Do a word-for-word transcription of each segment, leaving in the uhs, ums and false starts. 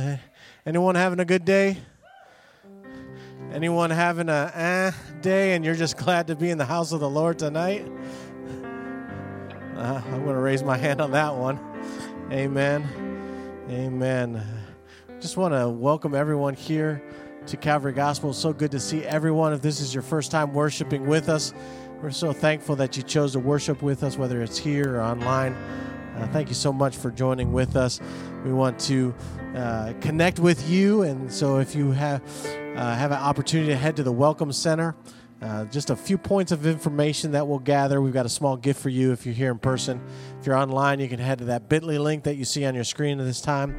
Uh, anyone having a good day? Anyone having a uh, day and you're just glad to be in the house of the Lord tonight? Uh, I'm going to raise my hand on that one. Amen. Amen. Just want to welcome everyone here to Calvary Gospel. It's so good to see everyone. If this is your first time worshiping with us, we're so thankful that you chose to worship with us, whether it's here or online. Uh, thank you so much for joining with us. We want to uh, connect with you, and so if you have uh, have an opportunity to head to the Welcome Center, uh, just a few points of information that we'll gather. We've got a small gift for you if you're here in person. If you're online, you can head to that bit dot l y link that you see on your screen at this time.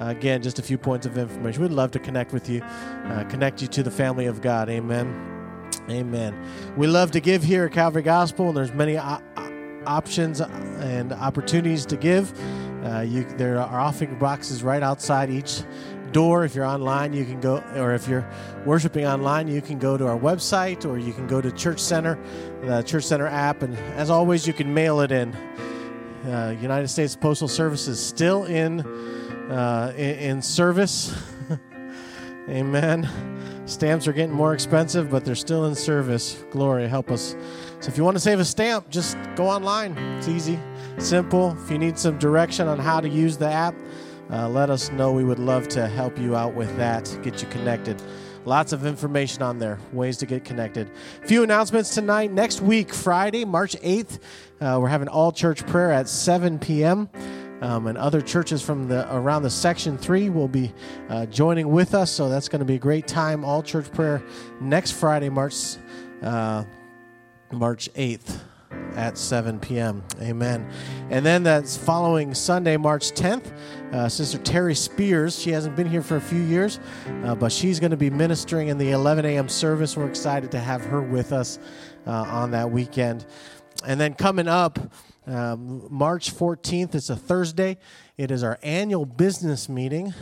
Uh, again, just a few points of information. We'd love to connect with you, uh, connect you to the family of God. Amen. Amen. We love to give here at Calvary Gospel, and there's many op- options and opportunities to give. Uh, you, there are offering boxes right outside each door. If you're online, you can go, or if you're worshiping online, you can go to our website, or you can go to Church Center, the Church Center app, and as always, you can mail it in. Uh, United States Postal Service is still in Uh, in, in service. Amen. Stamps are getting more expensive, but they're still in service. Glory, help us. So if you want to save a stamp, just go online. It's easy, simple. If you need some direction on how to use the app, uh, let us know. We would love to help you out with that, get you connected. Lots of information on there, ways to get connected. A few announcements tonight. Next week, Friday, March eighth, uh, we're having all-church prayer at seven p.m., Um, and other churches from the around the Section three will be uh, joining with us, so that's going to be a great time. All church prayer next Friday, March uh, March eighth at seven p.m. Amen. And then that's following Sunday, March tenth. Uh, Sister Terry Spears, she hasn't been here for a few years, uh, but she's going to be ministering in the eleven a.m. service. We're excited to have her with us uh, on that weekend. And then coming up, Um, March fourteenth, it's a Thursday. It is our annual business meeting,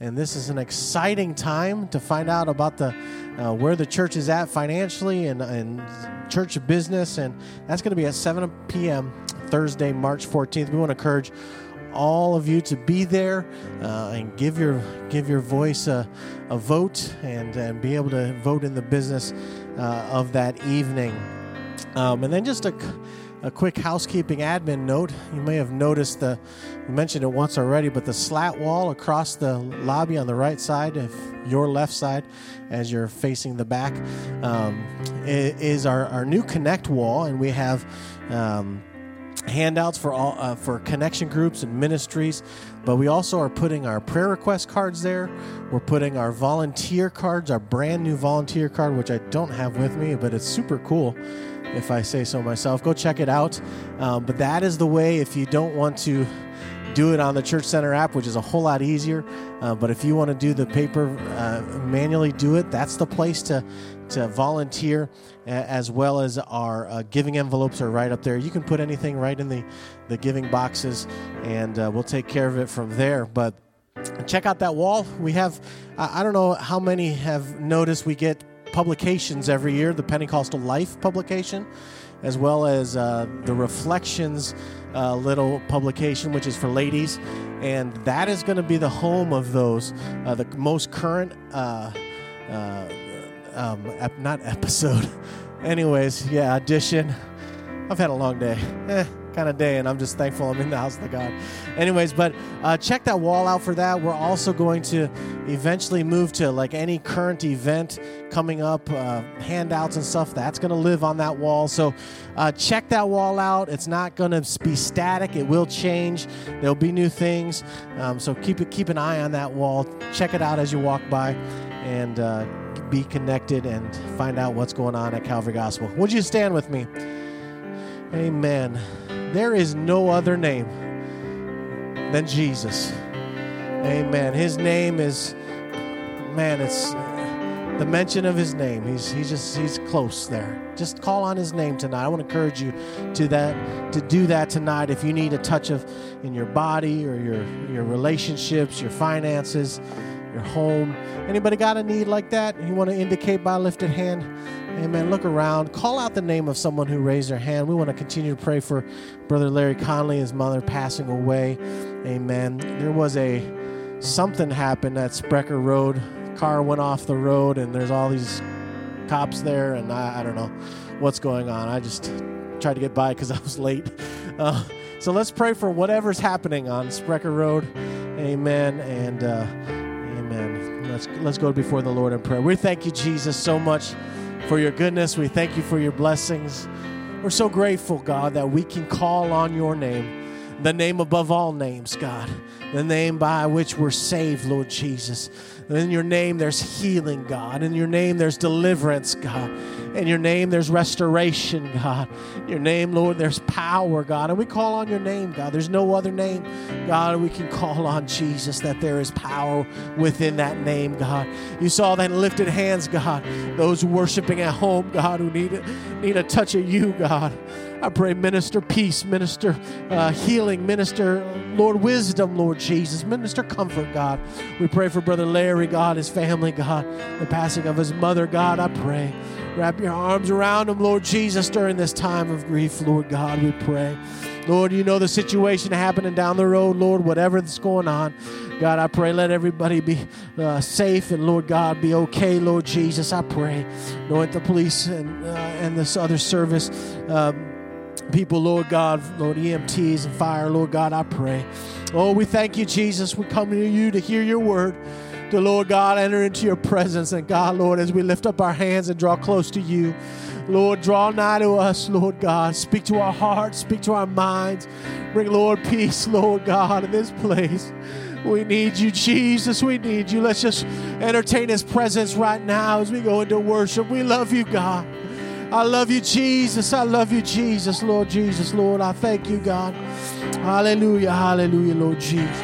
and this is an exciting time to find out about the uh, where the church is at financially and, and church business, and that's going to be at seven p.m. Thursday, March fourteenth. We want to encourage all of you to be there uh, and give your give your voice a, a vote and, and be able to vote in the business uh, of that evening. Um, and then just a... A quick housekeeping admin note. You may have noticed the, we mentioned it once already, but the slat wall across the lobby on the right side, if your left side as you're facing the back, um, is our, our new connect wall, and we have um, handouts for all uh, for connection groups and ministries. But we also are putting our prayer request cards there. We're putting our volunteer cards, our brand new volunteer card, which I don't have with me, but it's super cool. If I say so myself, go check it out. Um, but that is the way if you don't want to do it on the Church Center app, which is a whole lot easier. Uh, but if you want to do the paper, uh, manually do it, that's the place to to volunteer, as well as our uh, giving envelopes are right up there. You can put anything right in the, the giving boxes, and uh, we'll take care of it from there. But check out that wall. We have, I don't know how many have noticed we get publications every year, the Pentecostal Life publication, as well as uh, the Reflections uh, little publication, which is for ladies, and that is going to be the home of those, uh, the most current, uh, uh, um, ep- not episode, anyways, yeah, edition. I've had a long day, eh, kind of day, and I'm just thankful I'm in the house of God. Anyways, but uh, check that wall out for that. We're also going to eventually move to like any current event coming up, uh, handouts and stuff. That's going to live on that wall. So uh, check that wall out. It's not going to be static. It will change. There'll be new things. Um, so keep it, keep an eye on that wall. Check it out as you walk by, and uh, be connected and find out what's going on at Calvary Gospel. Would you stand with me? Amen. There is no other name than Jesus. Amen. His name is, man, it's the mention of his name. He's he's just he's close there. Just call on his name tonight. I want to encourage you to that to do that tonight. If you need a touch of in your body or your your relationships, your finances, your home. Anybody got a need like that? You want to indicate by a lifted hand? Amen. Look around. Call out the name of someone who raised their hand. We want to continue to pray for Brother Larry Conley, his mother passing away. Amen. There was a something happened at Sprecher Road. Car went off the road, and there's all these cops there, and I, I don't know what's going on. I just tried to get by because I was late. Uh, so let's pray for whatever's happening on Sprecher Road. Amen and uh, amen. Let's, let's go before the Lord in prayer. We thank you, Jesus, so much for your goodness. We thank you for your blessings. We're so grateful, God, that we can call on your name, the name above all names, God, the name by which we're saved, Lord Jesus. And in your name, there's healing, God. In your name, there's deliverance, God. In your name, there's restoration, God. In your name, Lord, there's power, God. And we call on your name, God. There's no other name, God. We can call on Jesus, that there is power within that name, God. You saw that lifted hands, God. Those worshiping at home, God, who need a, need a touch of you, God. I pray, minister peace, minister uh, healing, minister, Lord, wisdom, Lord Jesus, minister comfort, God. We pray for Brother Larry, God, his family, God, the passing of his mother, God, I pray. Wrap your arms around him, Lord Jesus, during this time of grief, Lord God, we pray. Lord, you know the situation happening down the road, Lord, whatever that's going on. God, I pray let everybody be uh, safe and, Lord God, be okay, Lord Jesus, I pray. Anoint the police and, uh, and this other service. Um, People, Lord God, Lord, E M Ts and fire, Lord God, I pray. Oh, we thank you, Jesus. We come to you to hear your word. To, Lord God, enter into your presence. And God, Lord, as we lift up our hands and draw close to you, Lord, draw nigh to us, Lord God. Speak to our hearts. Speak to our minds. Bring, Lord, peace, Lord God, in this place. We need you, Jesus. We need you. Let's just entertain his presence right now as we go into worship. We love you, God. I love you, Jesus. I love you, Jesus, Lord Jesus, Lord. I thank you, God. Hallelujah, hallelujah, Lord Jesus.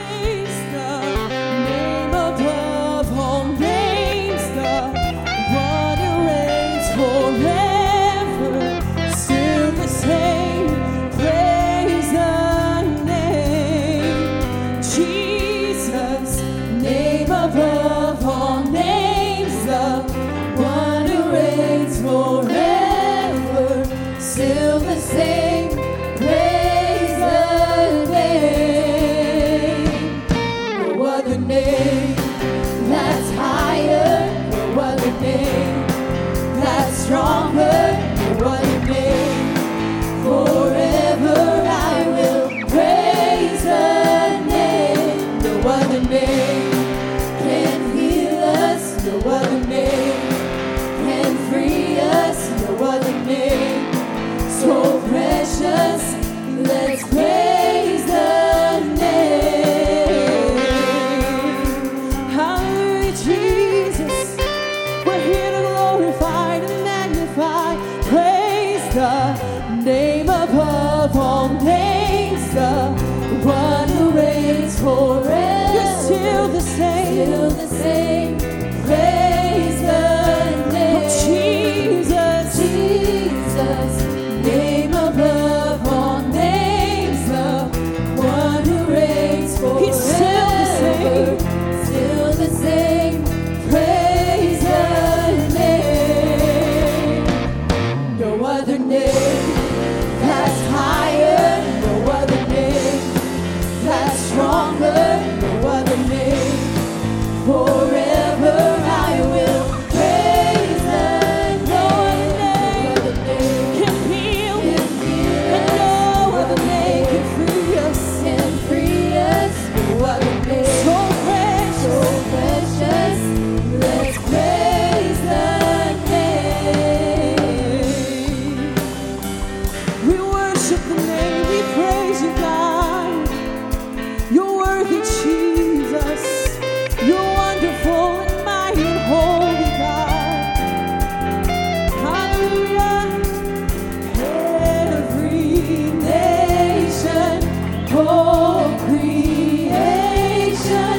Every nation, oh, creation,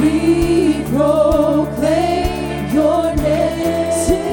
we proclaim your name, Jesus.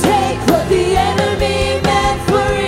Take what the enemy meant for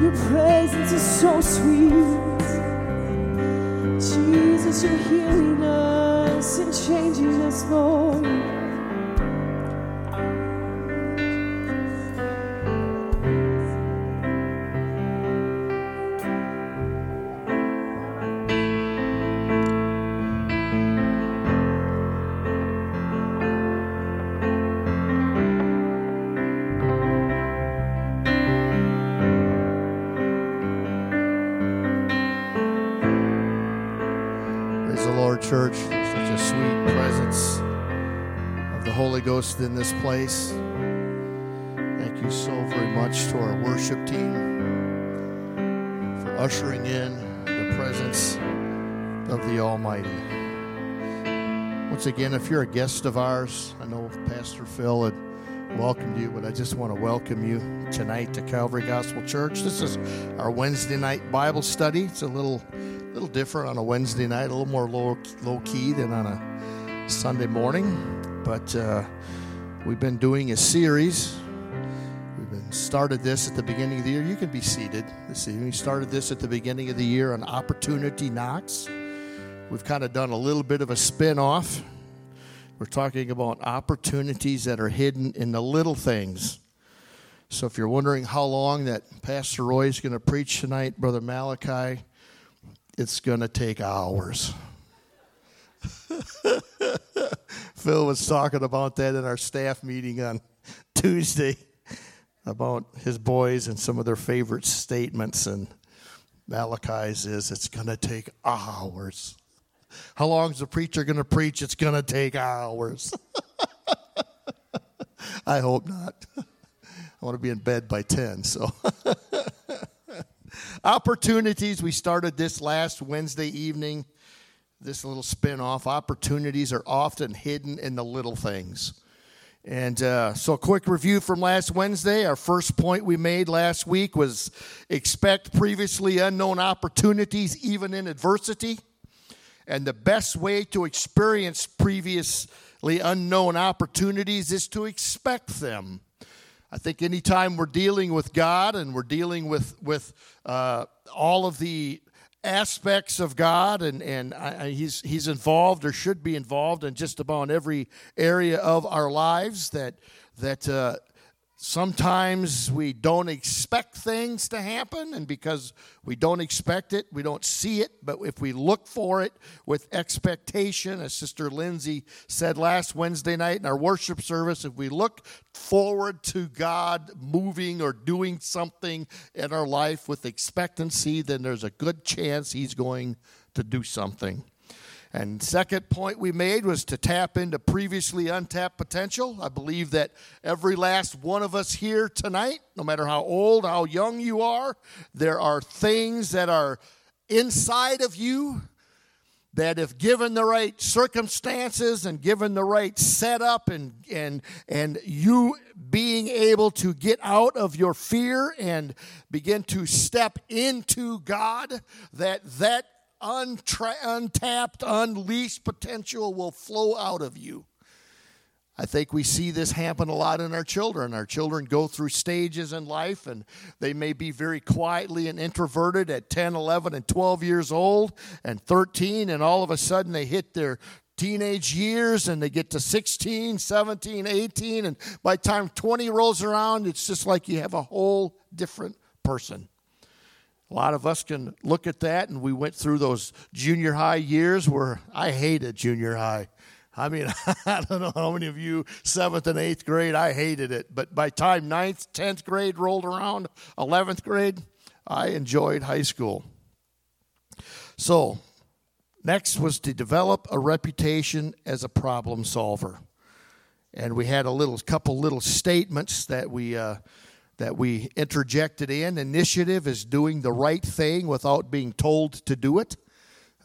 Your presence is so sweet. Jesus, you're healing us and changing us, Lord. Church, such a sweet presence of the Holy Ghost in this place. Thank you so very much to our worship team for ushering in the presence of the Almighty. Once again, if you're a guest of ours, I know Pastor Phil had welcomed you, but I just want to welcome you tonight to Calvary Gospel Church. This is our Wednesday night Bible study. It's a little A little different on a Wednesday night, a little more low, low key than on a Sunday morning. But uh, we've been doing a series. We've been started this at the beginning of the year. You can be seated this evening. We started this at the beginning of the year on Opportunity Knocks. We've kind of done a little bit of a spin-off. We're talking about opportunities that are hidden in the little things. So if you're wondering how long that Pastor Roy is going to preach tonight, Brother Malachi, it's going to take hours. Phil was talking about that in our staff meeting on Tuesday about his boys and some of their favorite statements, and Malachi's is, it's going to take hours. How long is the preacher going to preach? It's going to take hours. I hope not. I want to be in bed by ten, so... Opportunities, we started this last Wednesday evening, this little spin-off. Opportunities are often hidden in the little things. And uh, so a quick review from last Wednesday. Our first point we made last week was expect previously unknown opportunities even in adversity. And the best way to experience previously unknown opportunities is to expect them. I think anytime we're dealing with God and we're dealing with with uh, all of the aspects of God, and and I, I, he's he's involved or should be involved in just about every area of our lives, that that uh, sometimes we don't expect things to happen, and because we don't expect it, we don't see it. But if we look for it with expectation, as Sister Lindsay said last Wednesday night in our worship service, if we look forward to God moving or doing something in our life with expectancy, then there's a good chance he's going to do something. And second point we made was to tap into previously untapped potential. I believe that every last one of us here tonight, no matter how old, how young you are, there are things that are inside of you that if given the right circumstances and given the right setup and and and you being able to get out of your fear and begin to step into God, that that Untra- untapped, unleashed potential will flow out of you. I think we see this happen a lot in our children. Our children go through stages in life, and they may be very quietly and introverted at ten, eleven, and twelve years old, and thirteen, and all of a sudden they hit their teenage years, and they get to sixteen, seventeen, eighteen, and by the time twenty rolls around, it's just like you have a whole different person. A lot of us can look at that, and we went through those junior high years where I hated junior high. I mean, I don't know how many of you, seventh and eighth grade, I hated it. But by time ninth, tenth grade rolled around, eleventh grade, I enjoyed high school. So next was to develop a reputation as a problem solver. And we had a little couple little statements that we uh, that we interjected in. Initiative is doing the right thing without being told to do it.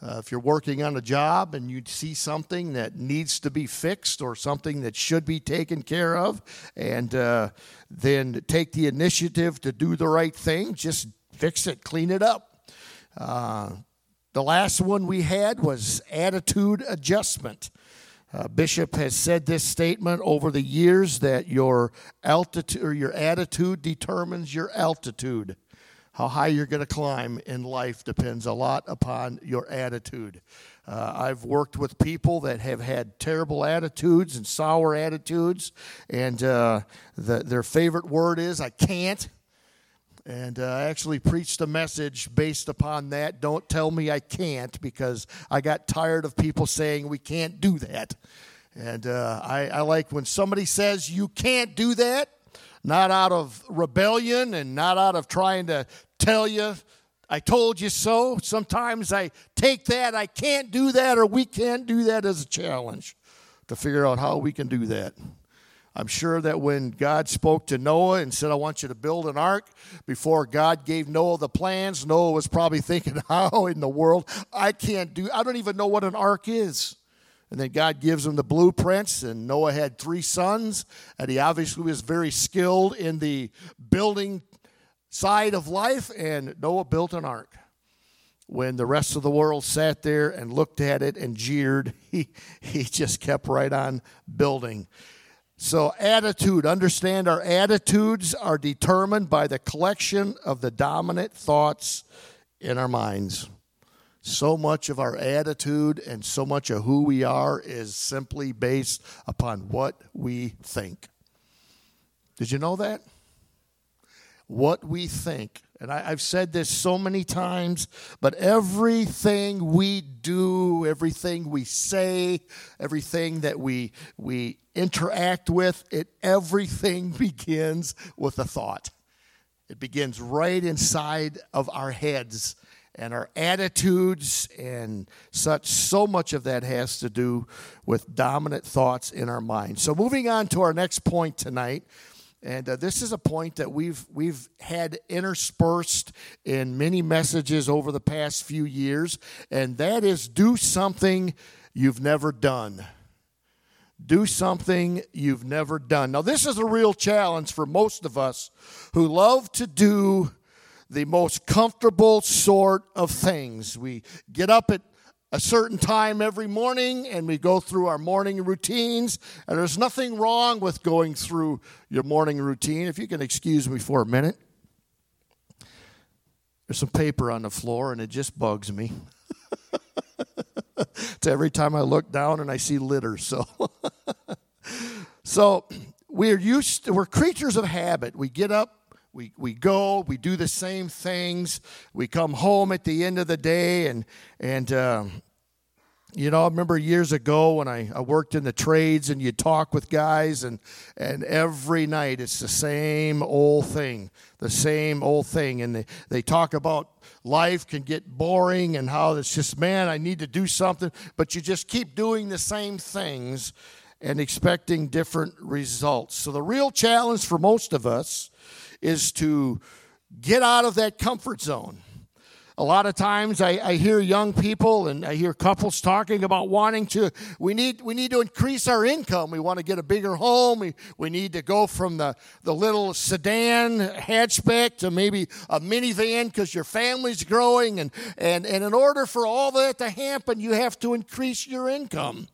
Uh, if you're working on a job and you see something that needs to be fixed or something that should be taken care of, and uh, then take the initiative to do the right thing, just fix it, clean it up. Uh, the last one we had was attitude adjustment. Uh, Bishop has said this statement over the years that your altitude or your attitude determines your altitude. how high you're going to climb in life depends a lot upon your attitude. Uh, I've worked with people that have had terrible attitudes and sour attitudes, and uh, the, their favorite word is, I can't. And uh, I actually preached a message based upon that. Don't tell me I can't, because I got tired of people saying we can't do that. And uh, I, I like when somebody says you can't do that, not out of rebellion and not out of trying to tell you, I told you so. Sometimes I take that, I can't do that, or we can do that as a challenge to figure out how we can do that. I'm sure that when God spoke to Noah and said, I want you to build an ark, before God gave Noah the plans, Noah was probably thinking, how in the world? I can't do, I don't even know what an ark is. And then God gives him the blueprints, and Noah had three sons, and he obviously was very skilled in the building side of life, and Noah built an ark. When the rest of the world sat there and looked at it and jeered, he, he just kept right on building. So attitude, understand our attitudes are determined by the collection of the dominant thoughts in our minds. So much of our attitude and so much of who we are is simply based upon what we think. Did you know that? What we think. And I, I've said this so many times, but everything we do, everything we say, everything that we we interact with, it everything begins with a thought. It begins right inside of our heads and our attitudes and such. So much of that has to do with dominant thoughts in our mind. So moving on to our next point tonight. And uh, this is a point that we've we've had interspersed in many messages over the past few years, and that is do something you've never done. Do something you've never done. Now, this is a real challenge for most of us who love to do the most comfortable sort of things. We get up at a certain time every morning, and we go through our morning routines, and there's nothing wrong with going through your morning routine. If you can excuse me for a minute. There's some paper on the floor, and it just bugs me. It's every time I look down and I see litter, so. So we're used to, we're creatures of habit. We get up. We we go, we do the same things, we come home at the end of the day, and, and um, you know, I remember years ago when I, I worked in the trades, and you talk with guys, and, and every night it's the same old thing, the same old thing, and they, they talk about life can get boring, and how it's just, man, I need to do something, but you just keep doing the same things and expecting different results. So the real challenge for most of us is to get out of that comfort zone. A lot of times I, I hear young people and I hear couples talking about wanting to, we need we need to increase our income. We want to get a bigger home. We, we need to go from the, the little sedan hatchback to maybe a minivan because your family's growing. And, and, and in order for all that to happen, you have to increase your income.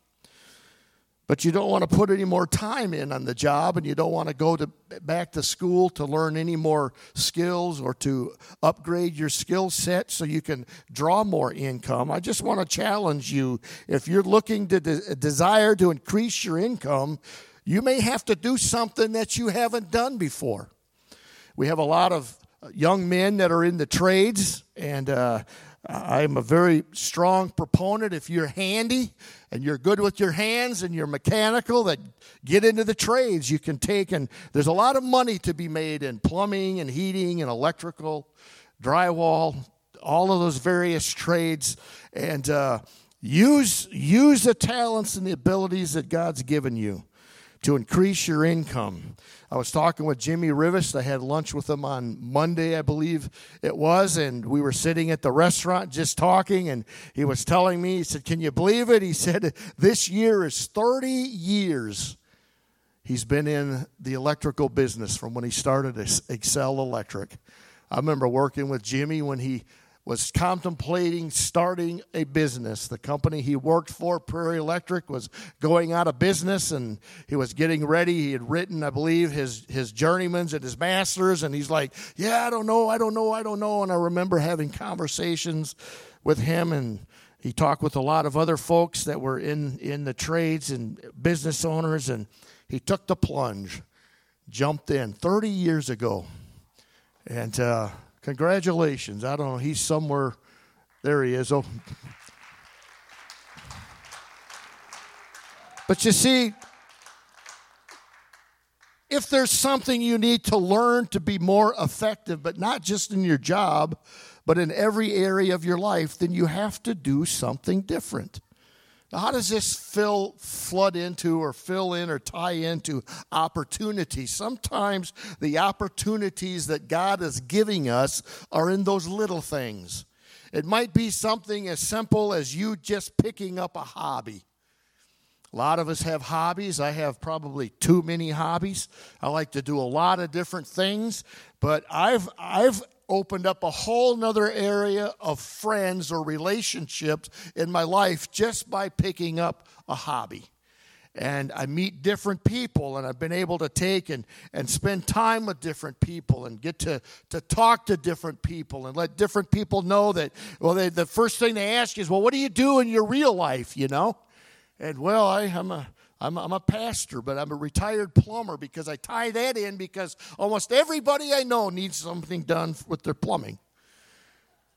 But you don't want to put any more time in on the job, and you don't want to go to back to school to learn any more skills or to upgrade your skill set so you can draw more income. I just want to challenge you. If you're looking to de- desire to increase your income, you may have to do something that you haven't done before. We have a lot of young men that are in the trades, and uh, I'm a very strong proponent. If you're handy and you're good with your hands and you're mechanical, that get into the trades. You can take, and there's a lot of money to be made in plumbing and heating and electrical, drywall, all of those various trades. And uh, use use the talents and the abilities that God's given you to increase your income. I was talking with Jimmy Rivest. I had lunch with him on Monday, I believe it was, and we were sitting at the restaurant just talking, and he was telling me, he said, can you believe it? He said, this year is thirty years he's been in the electrical business from when he started Excel Electric. I remember working with Jimmy when he was contemplating starting a business. The company he worked for, Prairie Electric, was going out of business, and he was getting ready. He had written, I believe, his his journeymans and his masters, and he's like, yeah, I don't know, I don't know, I don't know. And I remember having conversations with him, and he talked with a lot of other folks that were in, in the trades and business owners, and he took the plunge, jumped in thirty years ago, and uh, congratulations. I don't know. He's somewhere. There he is. Oh. But you see, if there's something you need to learn to be more effective, but not just in your job, but in every area of your life, then you have to do something different. Now, how does this fill, flood into or fill in or tie into opportunities? Sometimes the opportunities that God is giving us are in those little things. It might be something as simple as you just picking up a hobby. A lot of us have hobbies. I have probably too many hobbies. I like to do a lot of different things, but I've I've opened up a whole nother area of friends or relationships in my life just by picking up a hobby. And I meet different people, and I've been able to take and, and spend time with different people and get to, to talk to different people and let different people know that, well, they, the first thing they ask is, well, what do you do in your real life, you know? And, well, I, I'm a... I'm a pastor, but I'm a retired plumber, because I tie that in because almost everybody I know needs something done with their plumbing.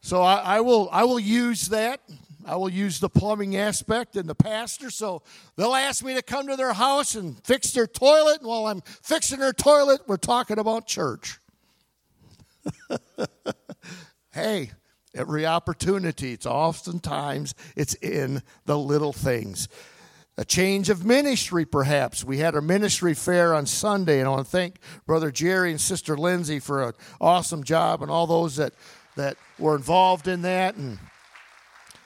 So I, I will I will use that. I will use the plumbing aspect and the pastor. So they'll ask me to come to their house and fix their toilet. And while I'm fixing their toilet, we're talking about church. Hey, every opportunity, it's oftentimes it's in the little things. A change of ministry, perhaps. We had a ministry fair on Sunday, and I want to thank Brother Jerry and Sister Lindsay for an awesome job, and all those that, that were involved in that and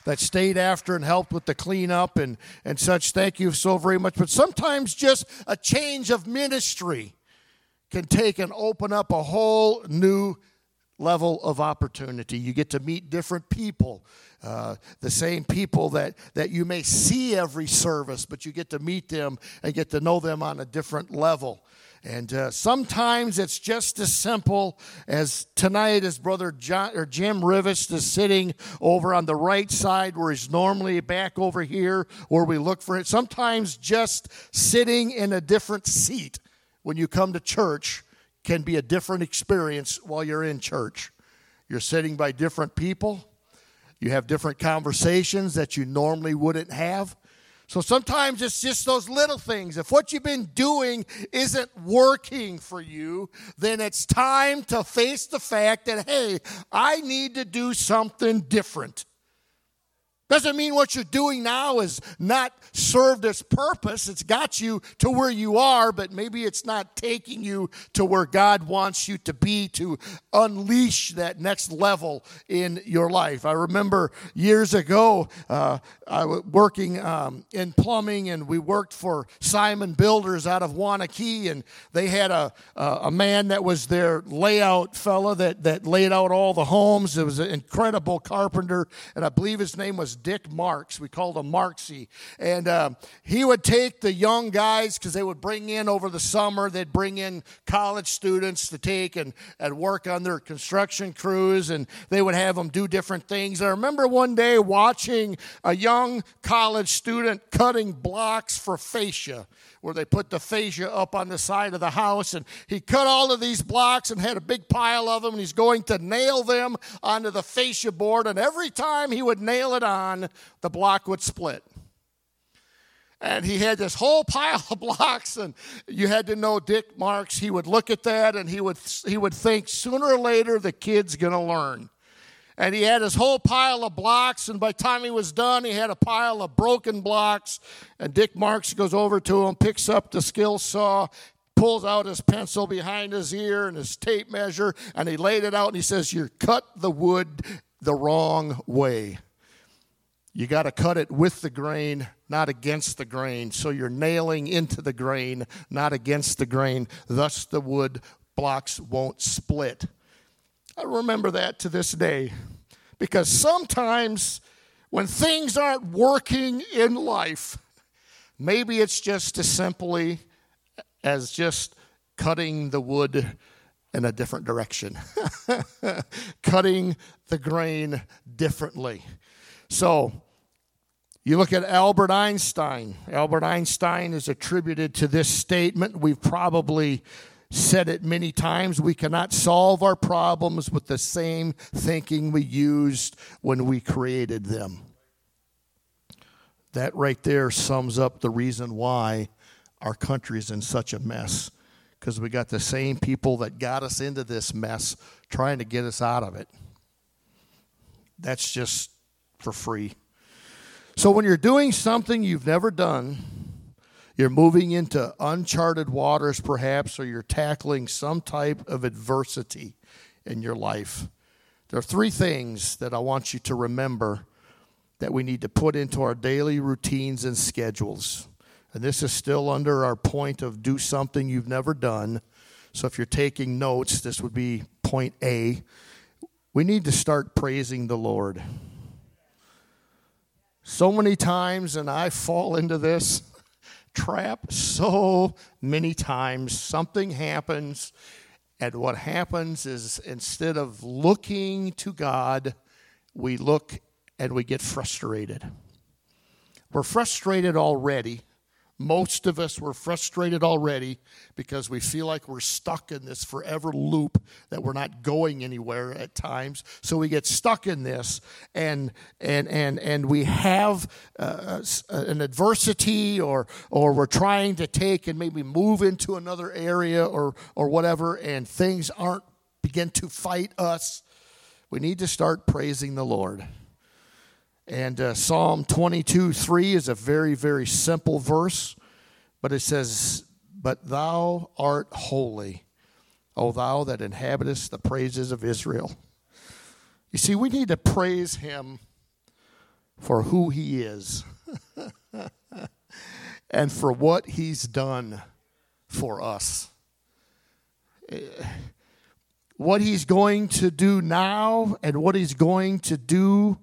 that stayed after and helped with the cleanup and, and such. Thank you so very much. But sometimes just a change of ministry can take and open up a whole new level of opportunity. You get to meet different people, uh, the same people that, that you may see every service, but you get to meet them and get to know them on a different level. And uh, sometimes it's just as simple as tonight, as Brother John, or Jim Rivest is sitting over on the right side where he's normally back over here where we look for it. Sometimes just sitting in a different seat when you come to church can be a different experience while you're in church. You're sitting by different people. You have different conversations that you normally wouldn't have. So sometimes it's just those little things. If what you've been doing isn't working for you, then it's time to face the fact that, hey, I need to do something different. Doesn't mean what you're doing now is not served its purpose. It's got you to where you are, but maybe it's not taking you to where God wants you to be to unleash that next level in your life. I remember years ago, uh, I was working um, in plumbing, and we worked for Simon Builders out of Wanakee, and they had a a man that was their layout fella that that laid out all the homes. It was an incredible carpenter, and I believe his name was Dick Marks. We called him Marksy. And uh, he would take the young guys, because they would bring in over the summer, they'd bring in college students to take and, and work on their construction crews, and they would have them do different things. And I remember one day watching a young college student cutting blocks for fascia, where they put the fascia up on the side of the house, and he cut all of these blocks and had a big pile of them, and he's going to nail them onto the fascia board, and every time he would nail it on, the block would split. And he had this whole pile of blocks, and you had to know Dick Marks. He would look at that, and he would he would think, sooner or later, the kid's going to learn. And he had his whole pile of blocks, and by the time he was done, he had a pile of broken blocks. And Dick Marks goes over to him, picks up the skill saw, pulls out his pencil behind his ear and his tape measure, and he laid it out, and he says, you cut the wood the wrong way. You got to cut it with the grain, not against the grain. So you're nailing into the grain, not against the grain. Thus the wood blocks won't split. I remember that to this day. Because sometimes when things aren't working in life, maybe it's just as simply as just cutting the wood in a different direction, cutting the grain differently. So you look at Albert Einstein. Albert Einstein is attributed to this statement. We've probably said it many times. We cannot solve our problems with the same thinking we used when we created them. That right there sums up the reason why our country is in such a mess, because we got the same people that got us into this mess trying to get us out of it. That's just for free. So when you're doing something you've never done, you're moving into uncharted waters perhaps, or you're tackling some type of adversity in your life. There are three things that I want you to remember that we need to put into our daily routines and schedules. And this is still under our point of do something you've never done. So if you're taking notes, this would be point A. We need to start praising the Lord. So many times, and I fall into this trap so many times, something happens, and what happens is instead of looking to God, we look and we get frustrated. We're frustrated already. Most of us were frustrated already because we feel like we're stuck in this forever loop that we're not going anywhere at times. So we get stuck in this, and and and and we have uh, an adversity, or or we're trying to take and maybe move into another area or or whatever, and things aren't begin to fight us. We need to start praising the Lord. And uh, Psalm twenty-two three is a very, very simple verse, but it says, "But thou art holy, O thou that inhabitest the praises of Israel." You see, we need to praise him for who he is and for what he's done for us. What he's going to do now and what he's going to do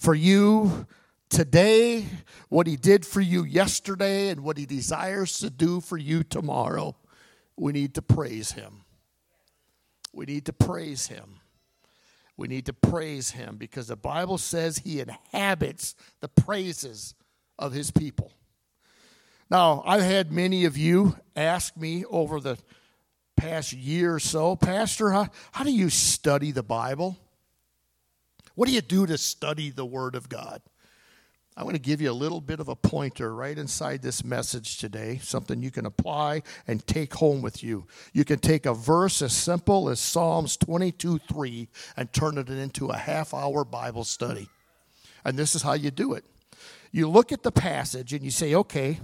for you today, what he did for you yesterday, and what he desires to do for you tomorrow. We need to praise him. We need to praise him. We need to praise him because the Bible says he inhabits the praises of his people. Now, I've had many of you ask me over the past year or so, Pastor, how, how do you study the Bible? What do you do to study the Word of God? I'm going to give you a little bit of a pointer right inside this message today, something you can apply and take home with you. You can take a verse as simple as Psalms twenty-two three and turn it into a half-hour Bible study. And this is how you do it. You look at the passage and you say, okay,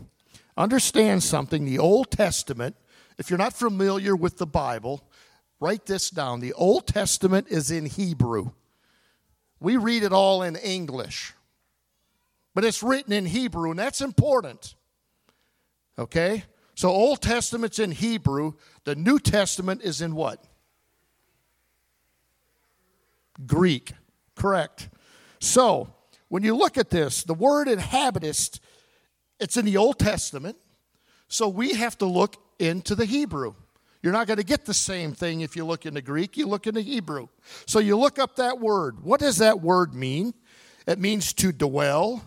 understand something. The Old Testament, if you're not familiar with the Bible, write this down. The Old Testament is in Hebrew. We read it all in English, but it's written in Hebrew, and that's important, okay? So Old Testament's in Hebrew. The New Testament is in what? Greek, correct. So when you look at this, the word inhabitest, it's in the Old Testament, so we have to look into the Hebrew. You're not going to get the same thing if you look in the Greek. You look in the Hebrew. So you look up that word. What does that word mean? It means to dwell,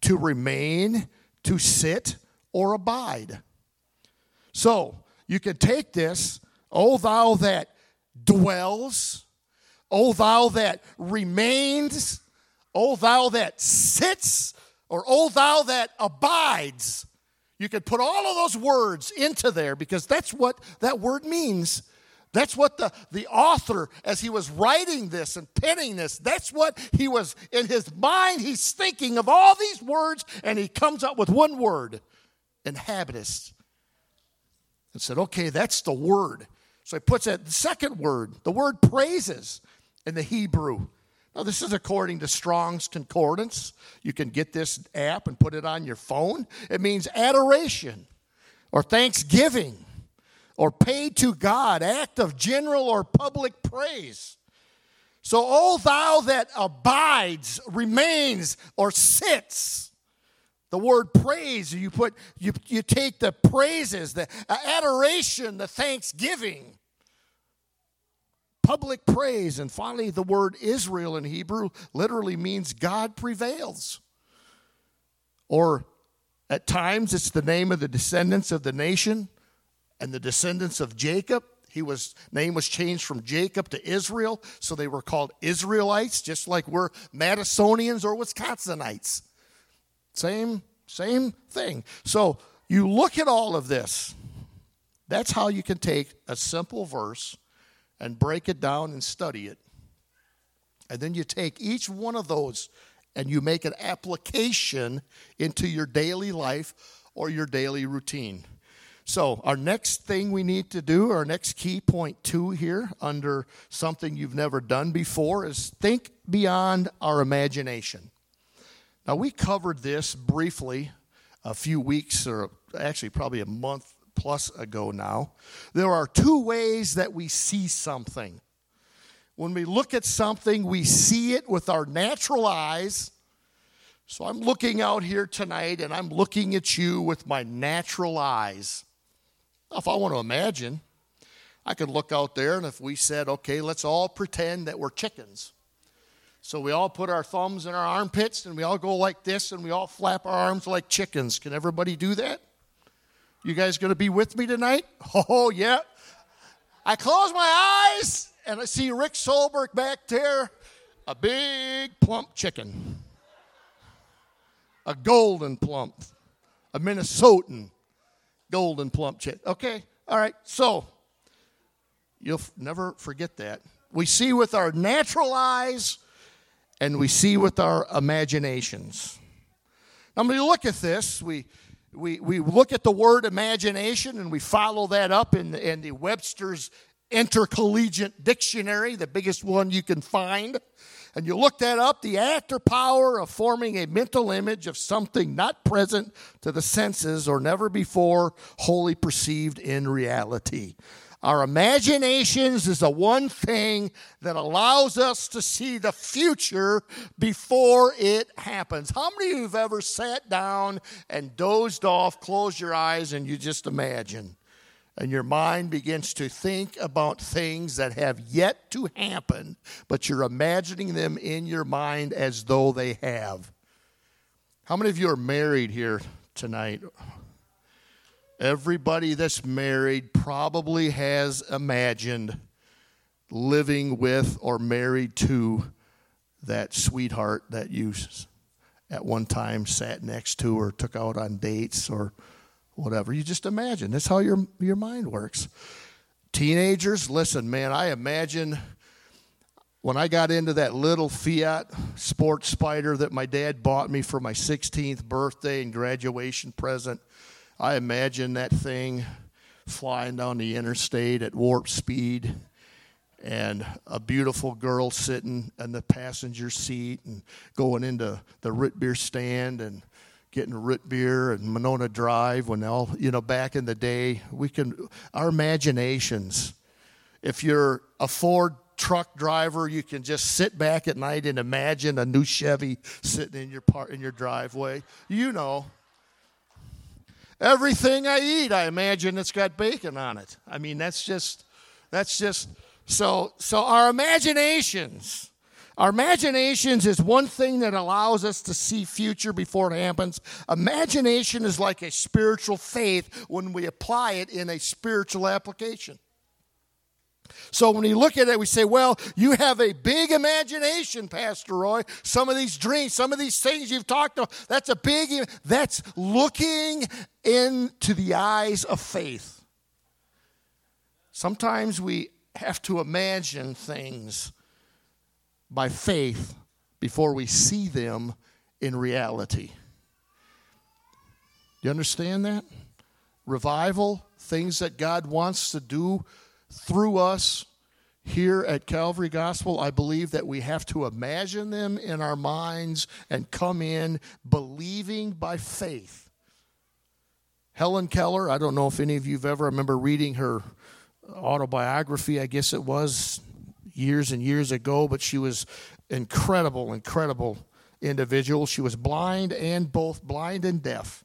to remain, to sit, or abide. So you can take this, O thou that dwells, O thou that remains, O thou that sits, or O thou that abides. You could put all of those words into there because that's what that word means. That's what the, the author, as he was writing this and penning this, that's what he was, in his mind, he's thinking of all these words, and he comes up with one word, inhabitest. And said, okay, that's the word. So he puts that second word, the word praises, in the Hebrew. Now, this is according to Strong's Concordance. You can get this app and put it on your phone. It means adoration or thanksgiving or pay to God, act of general or public praise. So, O thou that abides, remains, or sits. The word praise, you put, you, you take the praises, the adoration, the thanksgiving, public praise. And finally, the word Israel in Hebrew literally means God prevails. Or at times, it's the name of the descendants of the nation and the descendants of Jacob. He was name was changed from Jacob to Israel, so they were called Israelites, just like we're Madisonians or Wisconsinites. Same, same thing. So you look at all of this. That's how you can take a simple verse and break it down and study it. And then you take each one of those and you make an application into your daily life or your daily routine. So our next thing we need to do, our next key point two here under something you've never done before, is think beyond our imagination. Now, we covered this briefly a few weeks, or actually probably a month plus ago now. There are two ways that we see something. When we look at something, we see it with our natural eyes. So I'm looking out here tonight, and I'm looking at you with my natural eyes. If I want to imagine, I could look out there, and if we said, okay, let's all pretend that we're chickens. So we all put our thumbs in our armpits, and we all go like this, and we all flap our arms like chickens. Can everybody do that? You guys going to be with me tonight? Oh, yeah. I close my eyes, and I see Rick Solberg back there, a big plump chicken, a golden plump, a Minnesotan golden plump chicken. Okay, all right, so you'll f- never forget that. We see with our natural eyes, and we see with our imaginations. Now, when we look at this, we we we look at the word imagination, and we follow that up in the, in the Webster's Intercollegiate Dictionary, the biggest one you can find. And you look that up, the act or power of forming a mental image of something not present to the senses or never before wholly perceived in reality. Our imaginations is the one thing that allows us to see the future before it happens. How many of you have ever sat down and dozed off, closed your eyes, and you just imagine? And your mind begins to think about things that have yet to happen, but you're imagining them in your mind as though they have. How many of you are married here tonight? Everybody that's married probably has imagined living with or married to that sweetheart that you at one time sat next to or took out on dates or whatever. You just imagine. That's how your your mind works. Teenagers, listen, man, I imagine when I got into that little Fiat Sport Spider that my dad bought me for my sixteenth birthday and graduation present, I imagine that thing flying down the interstate at warp speed and a beautiful girl sitting in the passenger seat and going into the Ritbeer stand and getting Ritbeer and Monona Drive when all, you know, back in the day, we can, our imaginations. If you're a Ford truck driver, you can just sit back at night and imagine a new Chevy sitting in your part in your driveway. You know, everything I eat, I imagine it's got bacon on it. I mean, that's just, that's just, so, so our imaginations. Our imaginations is one thing that allows us to see future before it happens. Imagination is like a spiritual faith when we apply it in a spiritual application. So when you look at it, we say, well, you have a big imagination, Pastor Roy. Some of these dreams, some of these things you've talked about, that's a big, that's looking into the eyes of faith. Sometimes we have to imagine things by faith before we see them in reality. Do you understand that? Revival, things that God wants to do through us here at Calvary Gospel, I believe that we have to imagine them in our minds and come in believing by faith. Helen Keller, I don't know if any of you have ever, I remember reading her autobiography, I guess it was, years and years ago, but she was incredible, incredible individual. She was blind and both blind and deaf,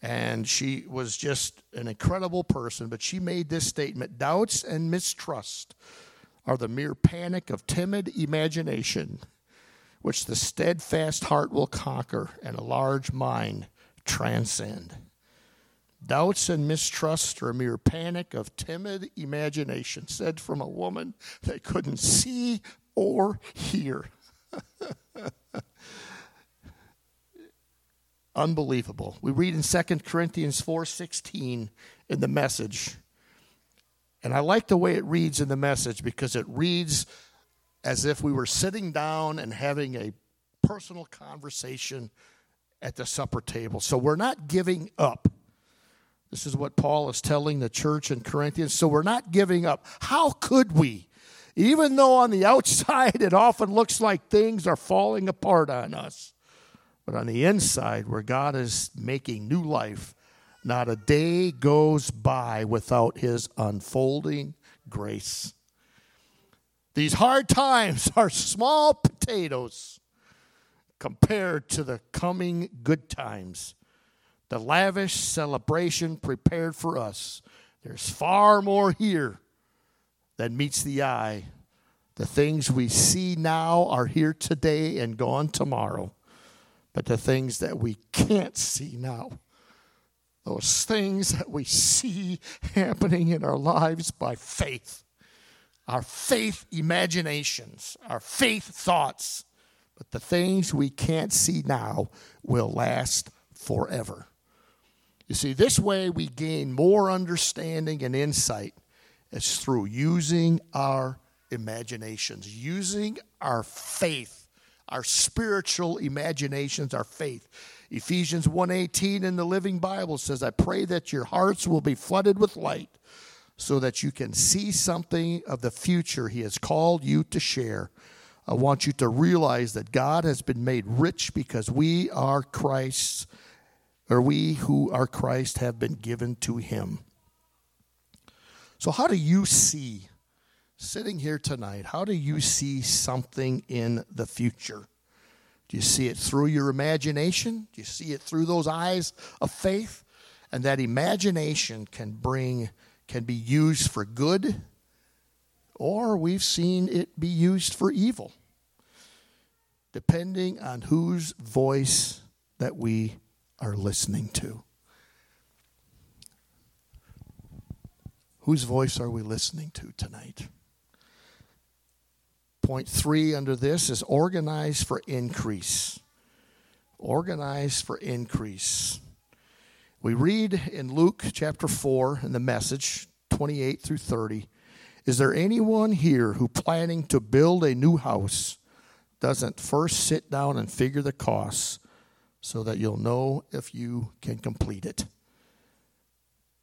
and she was just an incredible person. But she made this statement: doubts and mistrust are the mere panic of timid imagination, which the steadfast heart will conquer and a large mind transcend. Doubts and mistrust are a mere panic of timid imagination, said from a woman that couldn't see or hear. Unbelievable. We read in Second Corinthians four sixteen in the Message. And I like the way it reads in the Message, because it reads as if we were sitting down and having a personal conversation at the supper table. So we're not giving up. This is what Paul is telling the church in Corinthians. So we're not giving up. How could we? Even though on the outside it often looks like things are falling apart on us. But on the inside, where God is making new life, not a day goes by without his unfolding grace. These hard times are small potatoes compared to the coming good times, the lavish celebration prepared for us. There's far more here than meets the eye. The things we see now are here today and gone tomorrow. But the things that we can't see now, those things that we see happening in our lives by faith, our faith imaginations, our faith thoughts, but the things we can't see now will last forever. You see, this way we gain more understanding and insight is through using our imaginations, using our faith. Our spiritual imaginations, our faith. Ephesians one eighteen in the Living Bible says, I pray that your hearts will be flooded with light so that you can see something of the future he has called you to share. I want you to realize that God has been made rich because we are Christ's, or we who are Christ have been given to him. So how do you see? Sitting here tonight, how do you see something in the future? Do you see it through your imagination? Do you see it through those eyes of faith? And that imagination can bring, can be used for good, or we've seen it be used for evil, depending on whose voice that we are listening to. Whose voice are we listening to tonight? Point three under this is organize for increase. Organize for increase. We read in Luke chapter four in the Message, twenty-eight through thirty, is there anyone here who planning to build a new house doesn't first sit down and figure the costs so that you'll know if you can complete it?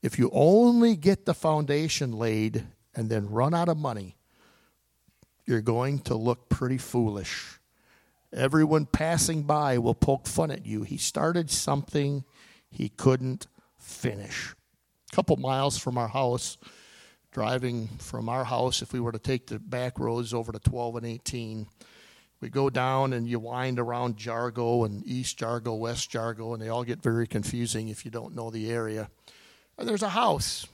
If you only get the foundation laid and then run out of money, you're going to look pretty foolish. Everyone passing by will poke fun at you. He started something he couldn't finish. A couple miles from our house, driving from our house, if we were to take the back roads over to twelve and eighteen, we go down and you wind around Jargo and East Jargo, West Jargo, and they all get very confusing if you don't know the area. And there's a house.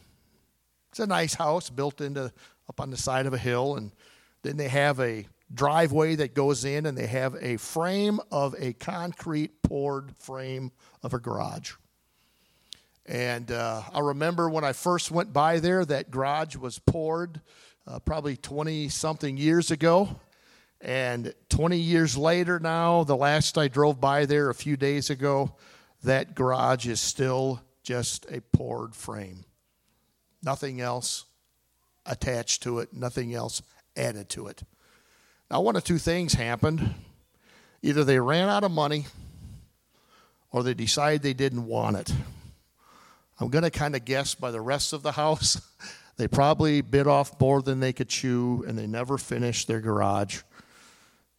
It's a nice house built into up on the side of a hill, and then they have a driveway that goes in, and they have a frame of a concrete poured frame of a garage. And uh, I remember when I first went by there, that garage was poured uh, probably twenty-something years ago. And twenty years later now, the last I drove by there a few days ago, that garage is still just a poured frame. Nothing else attached to it, nothing else added to it. Now, one of two things happened. Either they ran out of money or they decided they didn't want it. I'm going to kind of guess by the rest of the house, they probably bit off more than they could chew and they never finished their garage.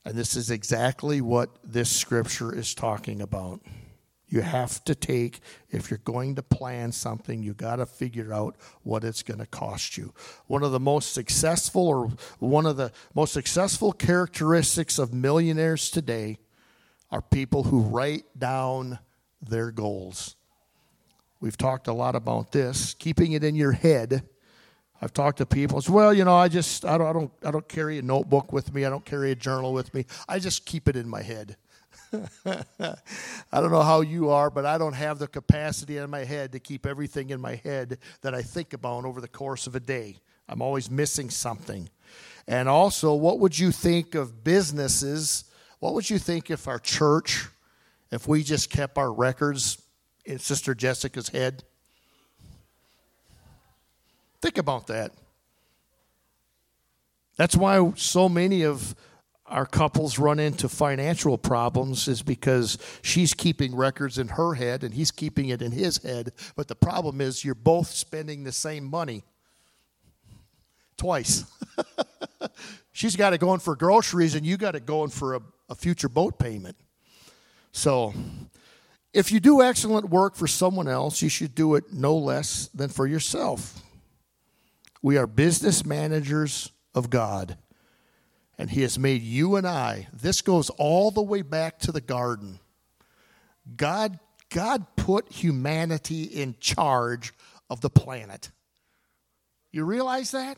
And this is exactly what this scripture is talking about. You have to take, if you're going to plan something, you got to figure out what it's going to cost you. One of the most successful or one of the most successful characteristics of millionaires today are people who write down their goals. We've talked a lot about this, keeping it in your head. I've talked to people, it's, well, you know, I just, I don't, I don't, I don't carry a notebook with me. I don't carry a journal with me. I just keep it in my head. I don't know how you are, but I don't have the capacity in my head to keep everything in my head that I think about over the course of a day. I'm always missing something. And also, what would you think of businesses? What would you think if our church, if we just kept our records in Sister Jessica's head? Think about that. That's why so many of our couples run into financial problems, is because she's keeping records in her head and he's keeping it in his head. But the problem is you're both spending the same money twice. She's got it going for groceries and you got it going for a, a future boat payment. So if you do excellent work for someone else, you should do it no less than for yourself. We are business managers of God. And he has made you and I. This goes all the way back to the garden. God, God put humanity in charge of the planet. You realize that?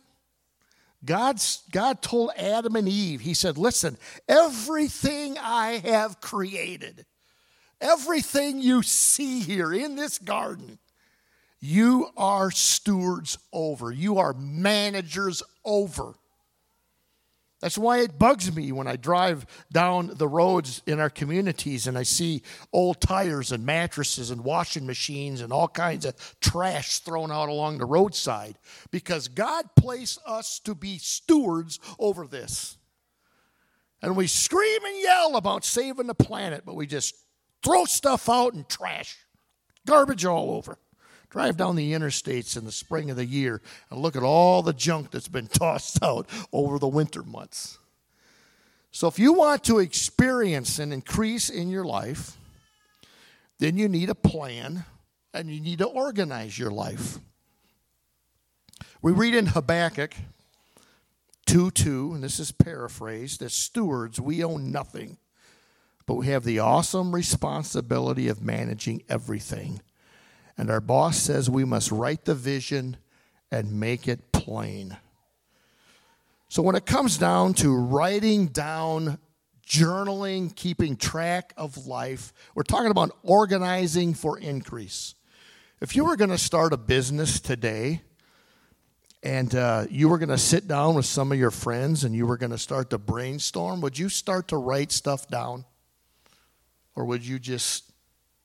God's, God told Adam and Eve, he said, listen, everything I have created, everything you see here in this garden, you are stewards over. You are managers over. That's why it bugs me when I drive down the roads in our communities and I see old tires and mattresses and washing machines and all kinds of trash thrown out along the roadside, because God placed us to be stewards over this. And we scream and yell about saving the planet, but we just throw stuff out and trash, garbage all over. Drive down the interstates in the spring of the year and look at all the junk that's been tossed out over the winter months. So if you want to experience an increase in your life, then you need a plan and you need to organize your life. We read in Habakkuk two two, and this is paraphrased, as stewards we own nothing, but we have the awesome responsibility of managing everything. And our boss says we must write the vision and make it plain. So when it comes down to writing down, journaling, keeping track of life, we're talking about organizing for increase. If you were going to start a business today and uh, you were going to sit down with some of your friends and you were going to start to brainstorm, would you start to write stuff down? Or would you just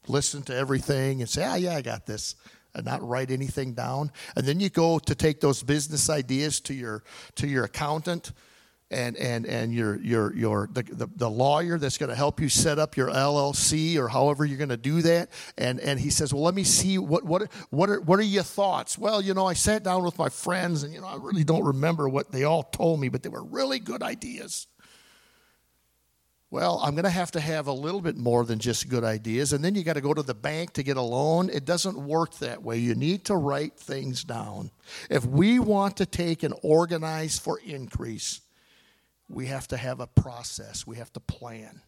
listen to everything and say, ah, yeah, I got this, and not write anything down? And then you go to take those business ideas to your to your accountant and and and your your your the the, the lawyer that's going to help you set up your L L C or however you're going to do that. And and he says, well, let me see what what what are what are your thoughts? Well, you know, I sat down with my friends and you know I really don't remember what they all told me, but they were really good ideas. Well, I'm going to have to have a little bit more than just good ideas. And then you got to go to the bank to get a loan. It doesn't work that way. You need to write things down. If we want to take and organize for increase, we have to have a process. We have to plan.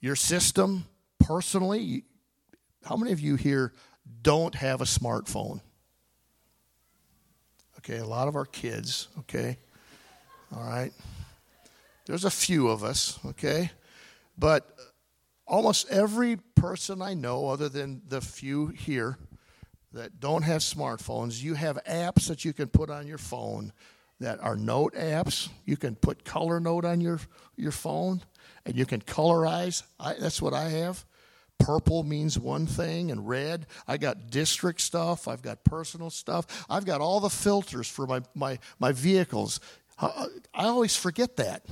Your system, personally, how many of you here don't have a smartphone? Okay, a lot of our kids, okay? All right. There's a few of us, okay? But almost every person I know, other than the few here that don't have smartphones, you have apps that you can put on your phone that are note apps. You can put color note on your, your phone, and you can colorize. I, that's what I have. Purple means one thing, and red. I got district stuff. I've got personal stuff. I've got all the filters for my, my, my vehicles. I always forget that.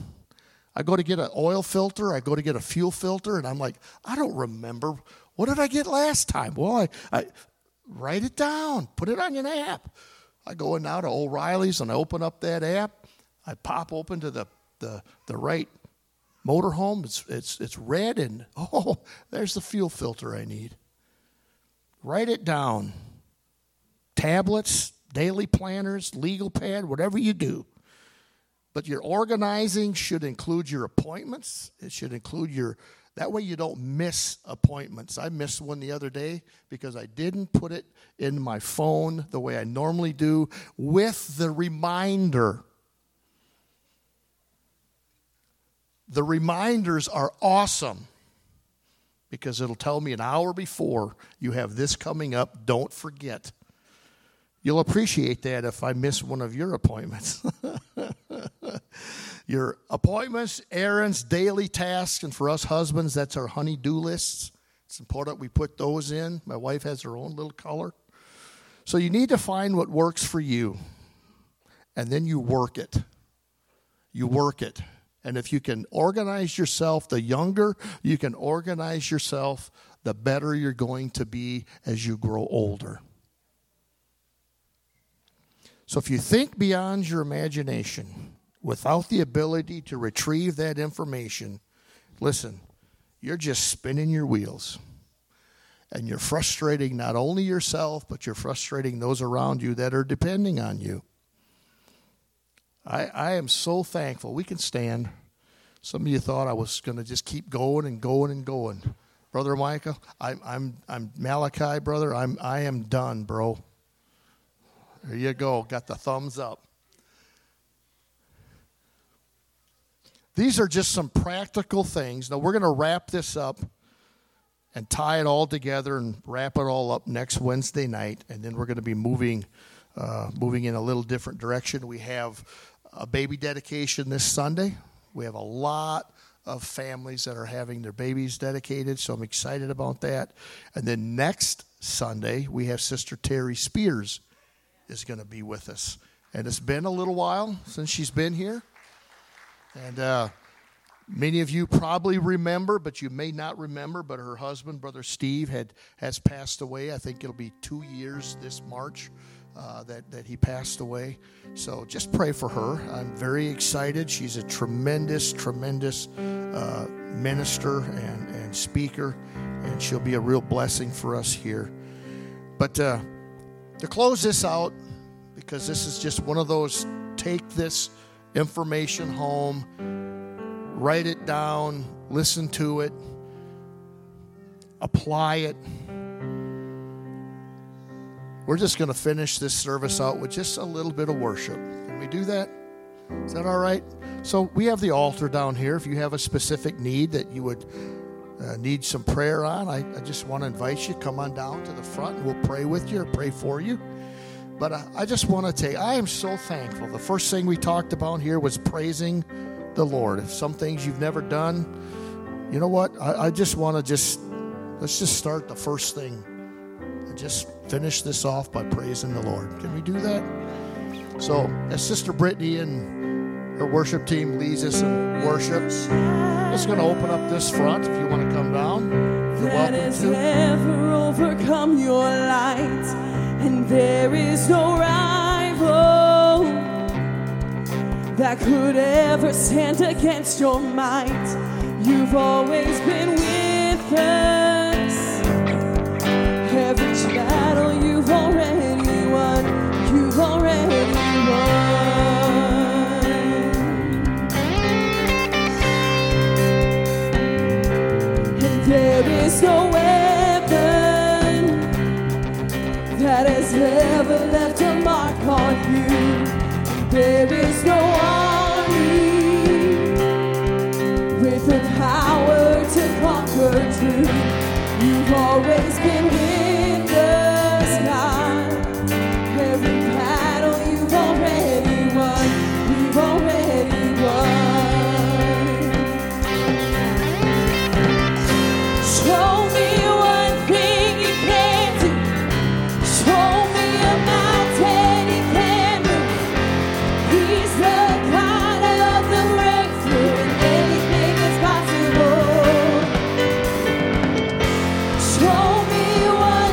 I go to get an oil filter, I go to get a fuel filter, and I'm like, I don't remember. What did I get last time? Well, I, I write it down. Put it on an app. I go in now to O'Reilly's, and I open up that app. I pop open to the, the, the right motorhome. It's it's it's red, and oh, there's the fuel filter I need. Write it down. Tablets, daily planners, legal pad, whatever you do. But your organizing should include your appointments. It should include your, that way you don't miss appointments. I missed one the other day because I didn't put it in my phone the way I normally do with the reminder. The reminders are awesome because it'll tell me an hour before you have this coming up. Don't forget. You'll appreciate that if I miss one of your appointments. Your appointments, errands, daily tasks, and for us husbands, that's our honey-do lists. It's important we put those in. My wife has her own little color. So you need to find what works for you, and then you work it. You work it. And if you can organize yourself, the younger you can organize yourself, the better you're going to be as you grow older. So if you think beyond your imagination, without the ability to retrieve that information, listen, you're just spinning your wheels. And you're frustrating not only yourself, but you're frustrating those around you that are depending on you. I, I am so thankful. We can stand. Some of you thought I was going to just keep going and going and going. Brother Michael, I'm, I'm, I'm Malachi, brother. I'm, I am done, bro. There you go. Got the thumbs up. These are just some practical things. Now, we're going to wrap this up and tie it all together and wrap it all up next Wednesday night, and then we're going to be moving uh, moving in a little different direction. We have a baby dedication this Sunday. We have a lot of families that are having their babies dedicated, so I'm excited about that. And then next Sunday, we have Sister Terry Spears is going to be with us. And it's been a little while since she's been here. And uh, many of you probably remember, but you may not remember, but her husband, Brother Steve, had has passed away. I think it'll be two years this March uh, that, that he passed away. So just pray for her. I'm very excited. She's a tremendous, tremendous uh, minister and, and speaker, and she'll be a real blessing for us here. But uh, to close this out, because this is just one of those, take this information home, write it down, listen to it, apply it. We're just going to finish this service out with just a little bit of worship. Can we do that? Is that all right? So we have the altar down here. If you have a specific need that you would uh, need some prayer on, I, I just want to invite you, come on down to the front, and we'll pray with you or pray for you. But I just want to take, I am so thankful. The first thing we talked about here was praising the Lord. If some things you've never done, you know what? I, I just want to just, let's just start the first thing and just finish this off by praising the Lord. Can we do that? So as Sister Brittany and her worship team leads us in worship, I'm just going to open up this front if you want to come down. You're welcome to. Never overcome your light. And there is no rival that could ever stand against your might. You've always been with us. Every battle you've already won. You've already won. And there is no that has never left a mark on you. There is no army with the power to conquer through. You've always been with us, God. Every battle you've already won. You've already won. Show me one thing you can do. Show me a mountain he can move. He's the God of the breakthrough, and anything is possible. Show me what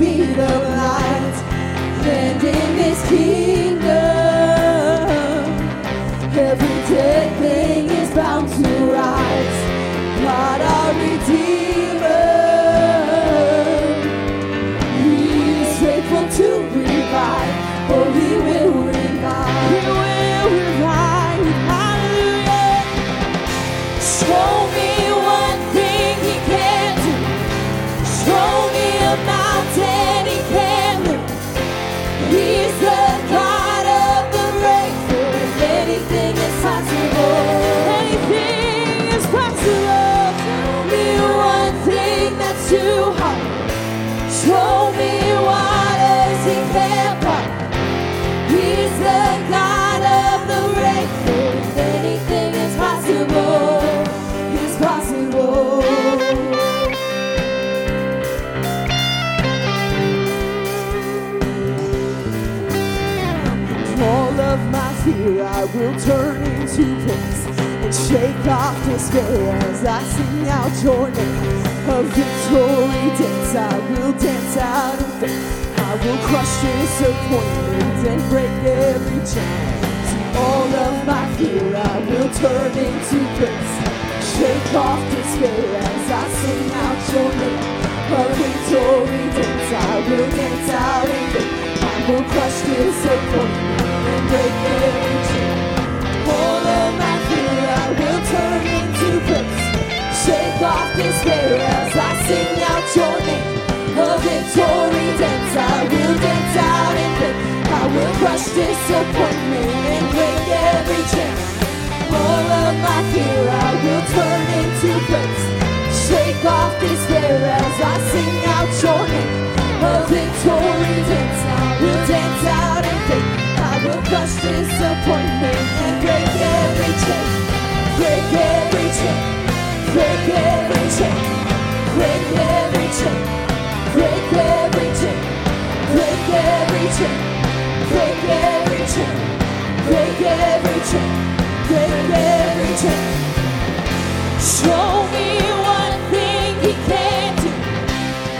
speed of light, and in His kingdom, every dead thing is bound to rise. God, our Redeemer, He is faithful to revive, for He will revive. He will revive. Hallelujah. So show me waters He can't part. He's the God of the breakthrough. If anything is possible, it's possible. And all of my fear I will turn into peace, and shake off despair as I sing out Your name. A victory dance, I will dance out of faith. I will crush disappointment and break every chain. To all of my fear I will turn into grace. Shake off despair as I sing out Your name. A victory dance, I will dance out of faith. I will crush disappointment and break every chain. All of my fear I will turn into grace. Shake off despair as I sing out Your name. A victory dance, I will dance out in faith. I will crush disappointment and break every chain. All of my fear I will turn into grace. Shake off despair as I sing out Your name. A victory dance, I will dance out in faith. I will crush disappointment and break every chain. Break every chain. Break every chain, break every chain, break every chain, break every chain, break every chain, break every chain, break every chain. Show me one thing He can do.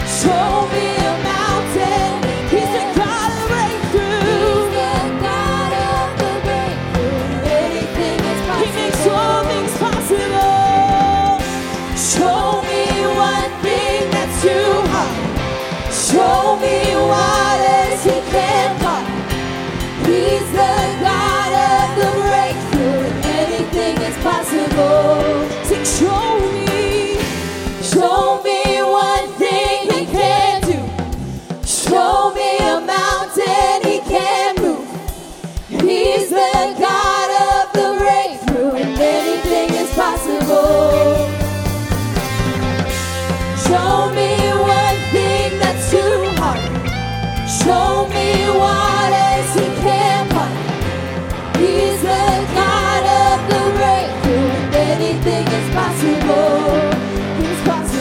Show me a mountain. He's the God of breakthrough. He's the God of the breakthrough. Anything is possible. He makes all things possible. Show me one thing that's too hard. Show me waters He can't part. He's the God of the breakthrough. Anything is possible. Sing, show me. Show me one thing He can't do. Show me a mountain He can't move. He's the God of the breakthrough. Anything is possible. Show me one thing that's too hard. Show me waters He can't part. He's the God of the breakthrough. Anything is possible. It's possible.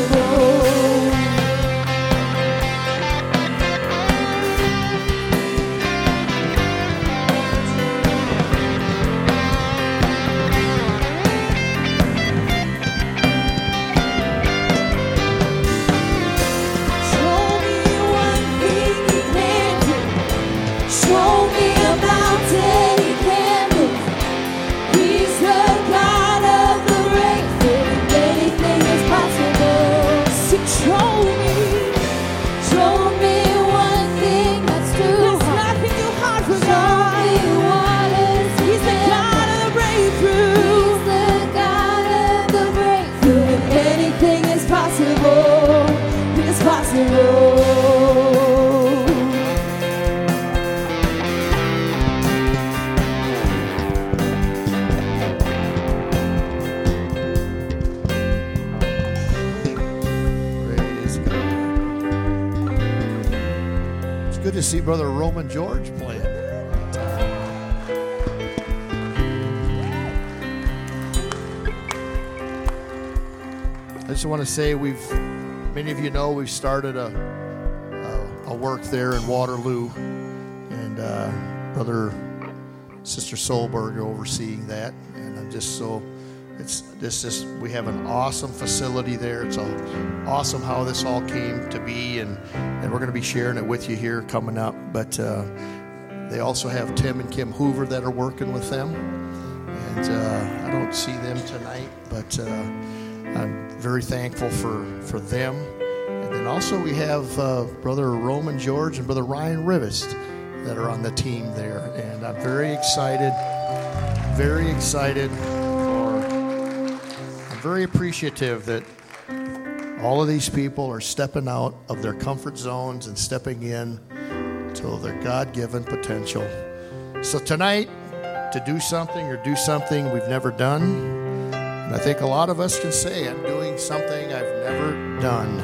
See Brother Roman George playing. I just want to say we've, many of you know, we've started a a, a work there in Waterloo, and uh, Brother Sister Solberg are overseeing that, and I'm just so It's this is we have an awesome facility there. It's all, awesome how this all came to be, and, and we're going to be sharing it with you here coming up. But uh, they also have Tim and Kim Hoover that are working with them, and uh, I don't see them tonight, but uh, I'm very thankful for for them. And then also we have uh, Brother Roman George and Brother Ryan Rivest that are on the team there, and I'm very excited, very excited. Very appreciative that all of these people are stepping out of their comfort zones and stepping in to their God-given potential. So tonight, to do something or do something we've never done, and I think a lot of us can say, I'm doing something I've never done.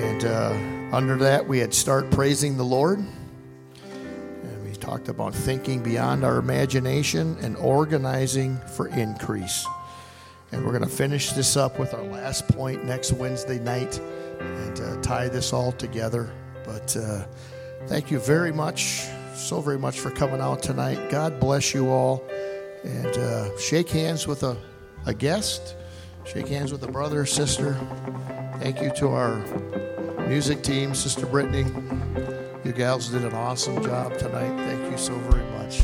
And uh, under that, we had start praising the Lord. And we talked about thinking beyond our imagination and organizing for increase. And we're going to finish this up with our last point next Wednesday night and uh, tie this all together. But uh, thank you very much, so very much for coming out tonight. God bless you all. And uh, shake hands with a, a guest. Shake hands with a brother or sister. Thank you to our music team, Sister Brittany. You gals did an awesome job tonight. Thank you so very much.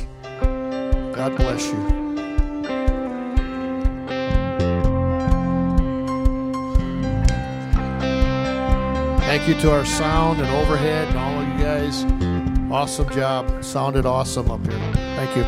God bless you. Thank you to our sound and overhead and all of you guys. Awesome job. Sounded awesome up here. Thank you.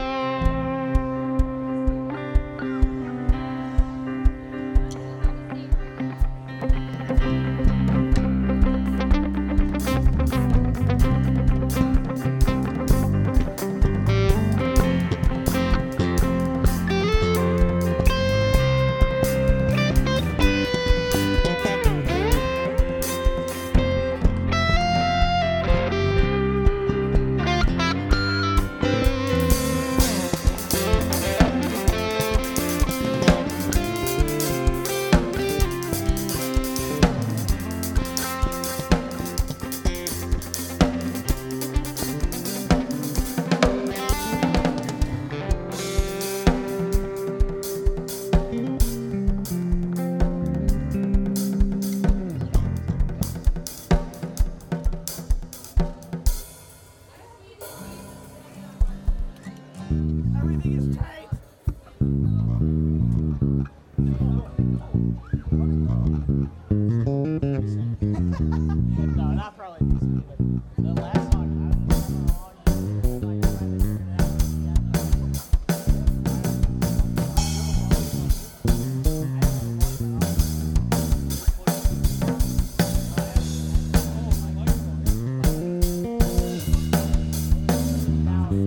Everything is tight.